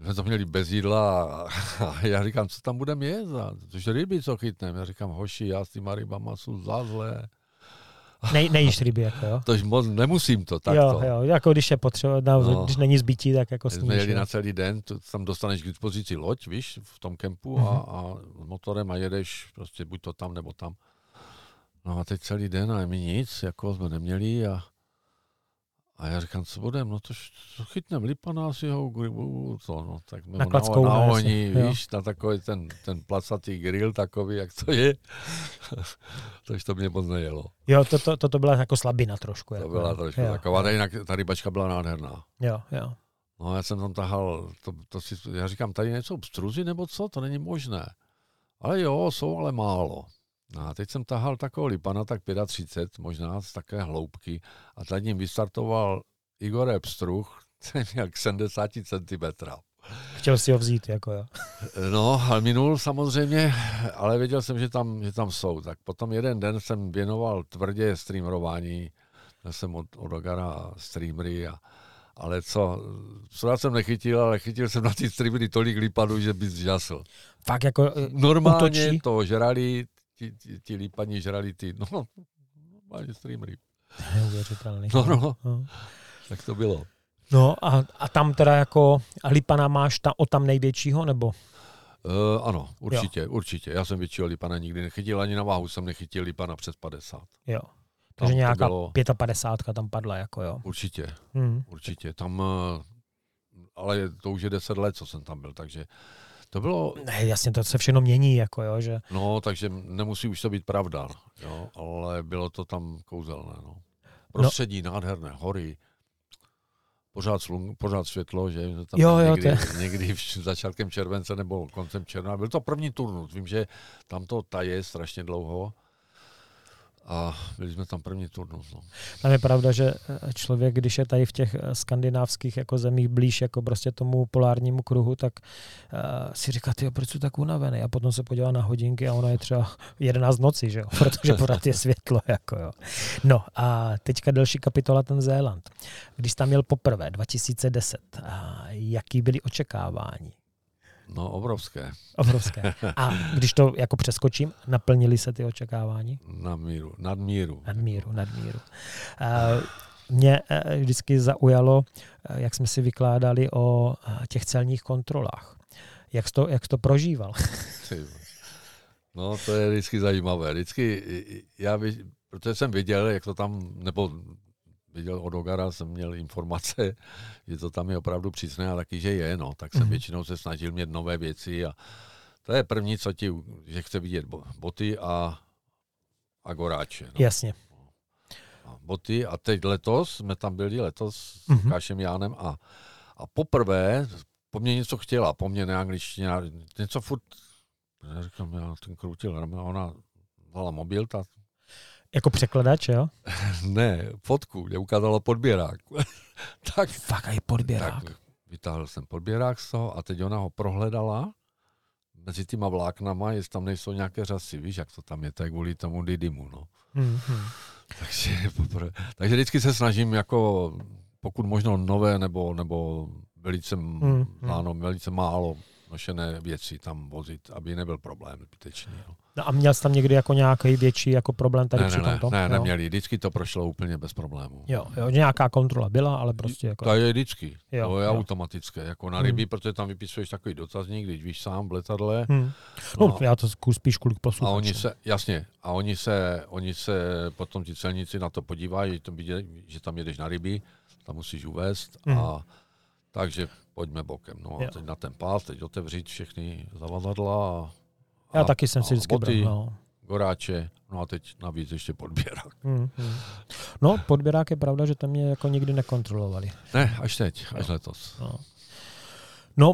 jsme to měli bez jídla a já říkám, co tam budeme jíst? Což ryby, co chytneme? Já říkám, hoši, já s těma rybama jsou zázlé. Nej, nejíš ryby, jako jo? Tož moc nemusím to takto. Jo, jo, jako když je potřeba, no. Když není zbytí, tak jako sníš. Jsme jeli na celý den, to, tam dostaneš k dispozici loď, víš, v tom kempu mm-hmm. a, a motorem a jedeš prostě buď to tam, nebo tam. No a teď celý den a my nic, jako jsme neměli a A já říkám, co budem, no to chytnem Lipana si ho, to, no, tak na klackou, na, na oni, víš, jo. Na takový ten, ten placatý grill takový, jak to je, takže to mě moc nejelo. Jo, to, to, to, to byla jako slabina trošku. To jako, byla trošku jo, taková, jo. Jinak ta rybačka byla nádherná. Jo, jo. No já jsem tam tahal, to, to si, já říkám, tady nejsou pstruzy nebo co, to není možné. Ale jo, jsou ale málo. No a teď jsem tahal takového Lipana, tak třicet pět, možná z takové hloubky a za ním vystartoval Igor Pstruh, ten jak sedmdesát centimetrů. Chtěl si ho vzít, jako jo. No, ale minul samozřejmě, ale věděl jsem, že tam, že tam jsou. Tak potom jeden den jsem věnoval tvrdě streamování. Já jsem od, od Ogara streamery, a, ale co, co já jsem nechytil, ale chytil jsem na ty streamery tolik Lipanů, že bych žasl. Fakt jako normálně utočí? To žrali, ti, ti, ti Lipani žrali ty, no, normálně streamery. Neuvěřitelný. No, no, no, tak to bylo. No a, a tam teda jako Lipana máš ta, o tam největšího, nebo? Uh, ano, určitě, jo. určitě. Já jsem většího Lipana nikdy nechytil, ani na váhu jsem nechytil Lipana přes padesát. Jo, takže nějaká bylo... pětapadesátka tam padla, jako jo. Určitě, hmm. určitě. Tam, ale to už je deset let, co jsem tam byl, takže to bylo... Ne, jasně, to se všechno mění, jako jo, že... No, takže nemusí už to být pravda, jo, ale bylo to tam kouzelné, no. Prostředí, no. Nádherné, hory... Pořád, slun, pořád světlo, že tam jo, jo, někdy, někdy začátkem července nebo koncem června. Byl to první turnus. Vím, že tam to taje strašně dlouho a byli jsme tam první turnus. No. Tam je pravda, že člověk, když je tady v těch skandinávských jako zemích blíž jako prostě tomu polárnímu kruhu, tak uh, si říká, tyjo, proč jsou tak unavený? A potom se podívá na hodinky a ona je třeba jedenáct noci, že jo? Protože pořád je světlo. Jako jo. No a teďka další kapitola, ten Zéland. Když tam měl poprvé, dva tisíce deset, jaký byly očekávání? No, obrovské. Obrovské. A když to jako přeskočím, naplnili se ty očekávání? Na míru, nad míru. Nad míru, nad míru. Mě vždycky zaujalo, jak jsme si vykládali o těch celních kontrolách. Jak jsi to, jak jsi to prožíval? No, to je vždycky zajímavé. Vždycky, já, protože jsem viděl, jak to tam, nebo viděl od Ogara, jsem měl informace, že to tam je opravdu přísné a taky, že je, no. Tak jsem mm-hmm. většinou se snažil mít nové věci a to je první, co ti, že chce vidět boty a, a goráče. No. Jasně. A boty a teď letos, jsme tam byli letos s mm-hmm. Kášem Jánem a, a poprvé po mně něco chtěla, po mně neangličtina, něco furt, já říkám, já ten krutil, ona dala mobil, ta jako překladač, jo? Ne, fotku, mě ukázala podběrák. Tak, fakt i podběrák. Tak vytáhl jsem podběrák z toho a teď ona ho prohledala mezi týma vláknama, jestli tam nejsou nějaké řasy, víš, jak to tam je, tak kvůli tomu didymu, no. Mm-hmm. Takže, poprvé, takže vždycky se snažím jako, pokud možno nové, nebo, nebo velice, mm-hmm. ano, velice málo nošené věci tam vozit, aby nebyl problém zbytečný. No. No a měl jsi tam někdy jako nějaký větší jako problém tady ne, při tomto? Ne, ne, neměli. Vždycky to prošlo úplně bez problémů. Jo, jo, nějaká kontrola byla, ale prostě jako... To je vždycky. Jo, to je jo. Automatické. Jako na ryby, hmm. protože tam vypisuješ takový dotazník, když víš sám v letadle. Hmm. No, no já to spíš kvůli posluchačům. A oni se, jasně, a oni se, oni se potom ti celníci na to podívají, že tam jedeš na ryby, tam musíš uvést hmm. a... Takže pojďme bokem. No a teď na ten pás, teď otevřít všechny zavazadla a, já taky jsem si vždycky boty, bral, no. goráče, no a teď navíc ještě podběrák. Mm, mm. No podběrák je pravda, že tam mě jako nikdy nekontrolovali. Ne, až teď, až no. letos. No. No,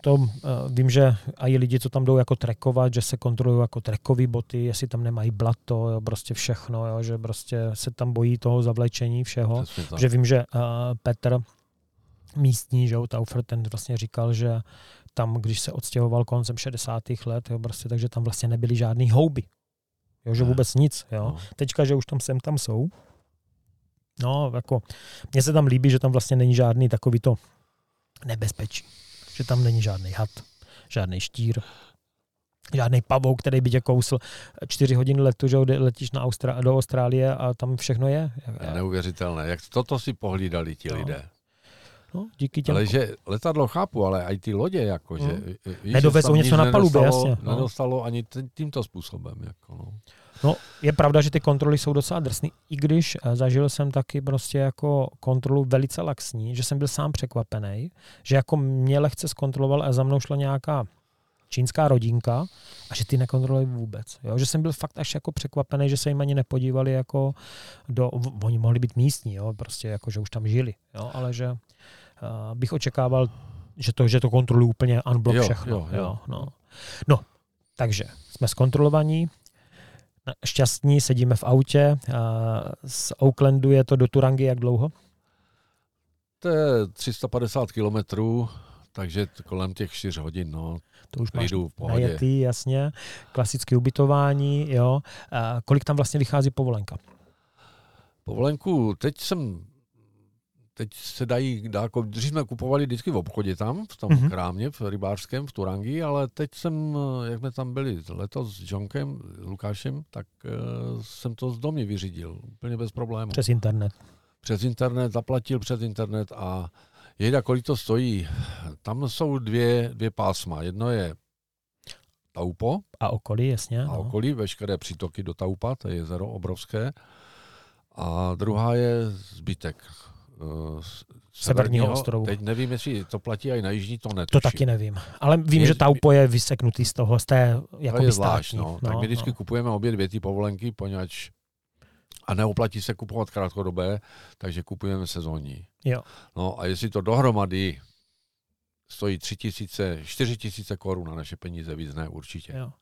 to vím, že i lidi, co tam jdou jako trekovat, že se kontrolují jako trekový boty, jestli tam nemají blato, jo, prostě všechno, jo, že prostě se tam bojí toho zavlečení všeho. Že vím, že uh, Petr místní, že jo, Taufer, ten vlastně říkal, že tam, když se odstěhoval koncem šedesátých let, jo, prostě, takže tam vlastně nebyly žádný houby. Jo, že vůbec nic, jo. No. Teďka, že už tam sem, tam jsou. No, jako, mně se tam líbí, že tam vlastně není žádný takový to nebezpečí. Že tam není žádný had, žádný štír, žádný pavouk, který by tě kousl. Čtyři hodiny letu, že letíš na Austra- do Austrálie a tam všechno je. je. Neuvěřitelné. Jak toto si pohlídali ti no. lidé. No, díky těm... Ale že letadlo chápu, ale i ty lodě jako, no. že... Nedovezou něco na palubě, jasně. No. Nedostalo ani tímto způsobem. Jako, no. no, je pravda, že ty kontroly jsou docela drsný, i když zažil jsem taky prostě jako kontrolu velice laxní, že jsem byl sám překvapený, že jako mě lehce zkontroloval a za mnou šla nějaká čínská rodinka a že ty nekontrolují vůbec. Jo? Že jsem byl fakt až jako překvapený, že se jim ani nepodívali jako do... Oni mohli být místní, jo? Prostě jako, že už tam žili, jo? Ale že... Uh, bych očekával, že to, že to kontroluji úplně unblock jo, všechno. Jo, jo. Jo, no. no, takže jsme zkontrolovaní, šťastní, sedíme v autě. Uh, z Aucklandu je to do Turangi jak dlouho? To je tři sta padesát kilometrů, Takže kolem těch čtyř hodin, no. To už máš najetý, jasně. Klasické ubytování, jo. A kolik tam vlastně vychází povolenka? Povolenku, teď jsem, teď se dají, jako dřív jsme kupovali vždycky v obchodě tam, v tom mm-hmm. krámě, v rybářském, v Turangi, ale teď jsem, jak jsme tam byli letos s Johnkem, Lukášem, tak uh, jsem to z domě vyřídil, úplně bez problémů. Přes internet. Přes internet, zaplatil přes internet a jejda, kolik to stojí. Tam jsou dvě, dvě pásma. Jedno je Taupo. A okolí, jasně. A no. okolí, veškeré přítoky do Taupa, to je jezero obrovské. A druhá je zbytek uh, severního, severního ostrovu. Teď nevím, jestli to platí a na jižní, to netuším. To taky nevím. Ale vím, je, že Taupo je vyseknutý z toho, z té jakoby je zvlášť, no. No, tak my vždycky no. kupujeme obě dvě ty povolenky, poněvadž a neoplatí se kupovat krátkodobé, takže kupujeme sezónní. Jo. No a jestli to dohromady stojí tři tisíce, čtyři tisíce korun na naše peníze, víc ne, určitě. Jo.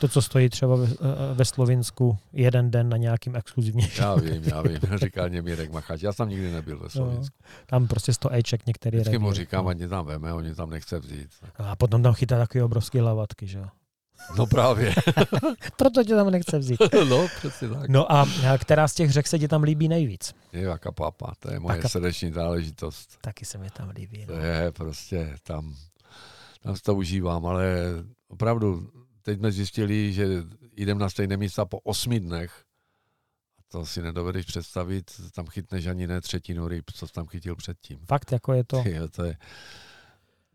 To, co stojí třeba ve, ve Slovinsku jeden den na nějakým exkluzivnějším. Já vím, já vím, říká mě Mirek Macháček. Já jsem nikdy nebyl ve Slovinsku. No, tam prostě sto ejček některý revír. Vždycky mu říkám, ať mě tam veme, on mě tam nechce vzít. A potom tam chytá takové obrovské lavatky, že jo? No právě. Proto tě tam nechce vzít. No, přesně tak. No a která z těch řek se ti tam líbí nejvíc? Je Akapapa, to je moje Akap... srdeční záležitost. Taky se mi tam líbí. To no. je prostě, tam, tam se to užívám, ale opravdu teď jsme zjistili, že jdem na stejné místa po osmi dnech. To si nedovedeš představit, tam chytneš ani ne třetinu ryb, co jsi tam chytil předtím. Fakt, jako je to? Jo, to je...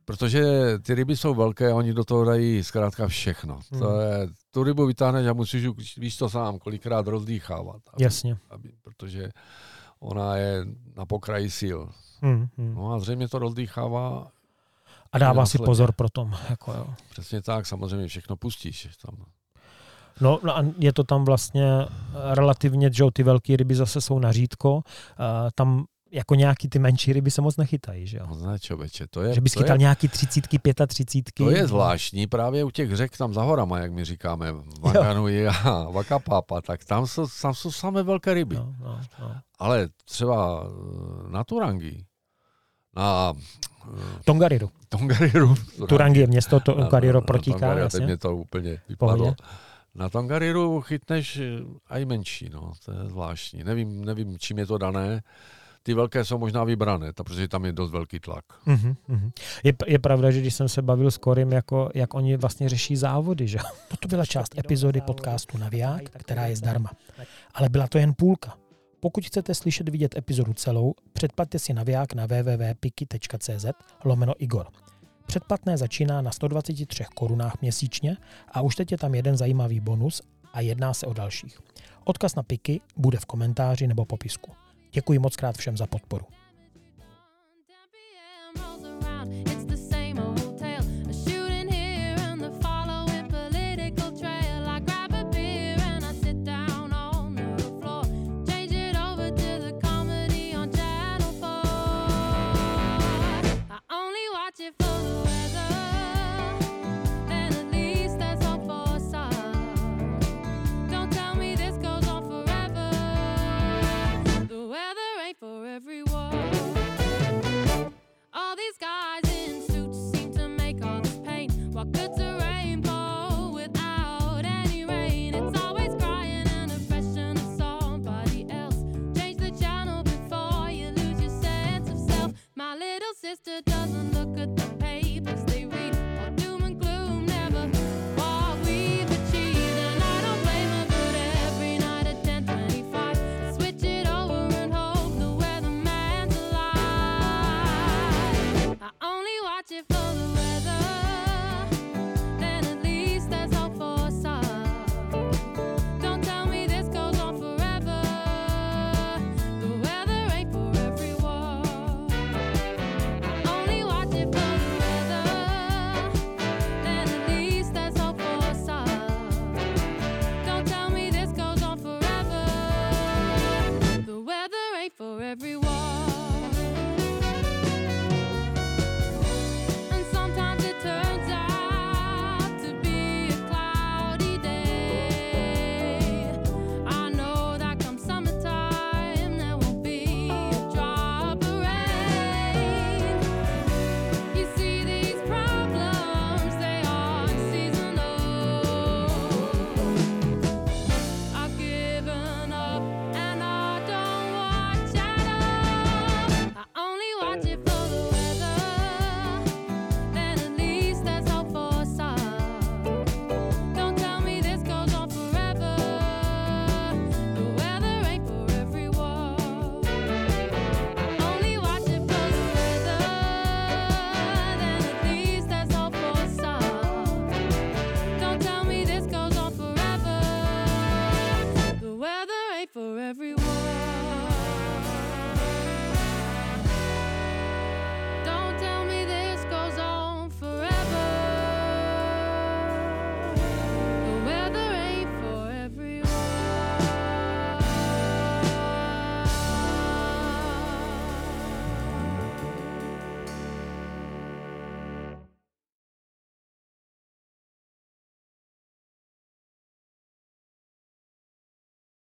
Protože ty ryby jsou velké, oni do toho dají zkrátka všechno. Hmm. To je, tu rybu vytáhneš a musíš, víš to sám, kolikrát rozdýchávat. Aby, Jasně. Aby, protože ona je na pokraji sil. Hmm, hmm. No a zřejmě to rozdýchává. A dává si pozor pro tom. Jako jo. Přesně tak, samozřejmě všechno pustíš tam. No, no a je to tam vlastně relativně, že ty velké ryby zase jsou na řídko. Tam jako nějaký ty menší ryby se moc nechytají, že jo? Ne, čověče, to je... Že bys chytal je, nějaký třicítky, pěta třicítky. To je zvláštní, právě u těch řek tam za horama, jak my říkáme, Vanganuji a Vakapapa, tak tam jsou, tam jsou samé velké ryby. No, no, no. Ale třeba na Turangi, na... Tongariru. Tongariru. Turangi, Turangi je město, to, Tongariro protíká, jasně. Teď mě to úplně vypadlo. Pohodě. Na Tongariru chytneš aj menší, no, to je zvláštní. Nevím, nevím, čím je to dané. Ty velké jsou možná vybrané, protože tam je dost velký tlak. Mm-hmm, mm-hmm. Je, je pravda, že když jsem se bavil s Korym, jako, jak oni vlastně řeší závody, že? Toto byla část epizody podcastu Naviják, která je zdarma. Ale byla to jen půlka. Pokud chcete slyšet vidět epizodu celou, předplaťte si Naviják na www tečka piky tečka cz lomeno Igor. Předplatné začíná na sto dvacet tři korunách měsíčně a už teď je tam jeden zajímavý bonus a jedná se o dalších. Odkaz na Piky bude v komentáři nebo popisku. Děkuji moc krát všem za podporu. Sister doesn't look at the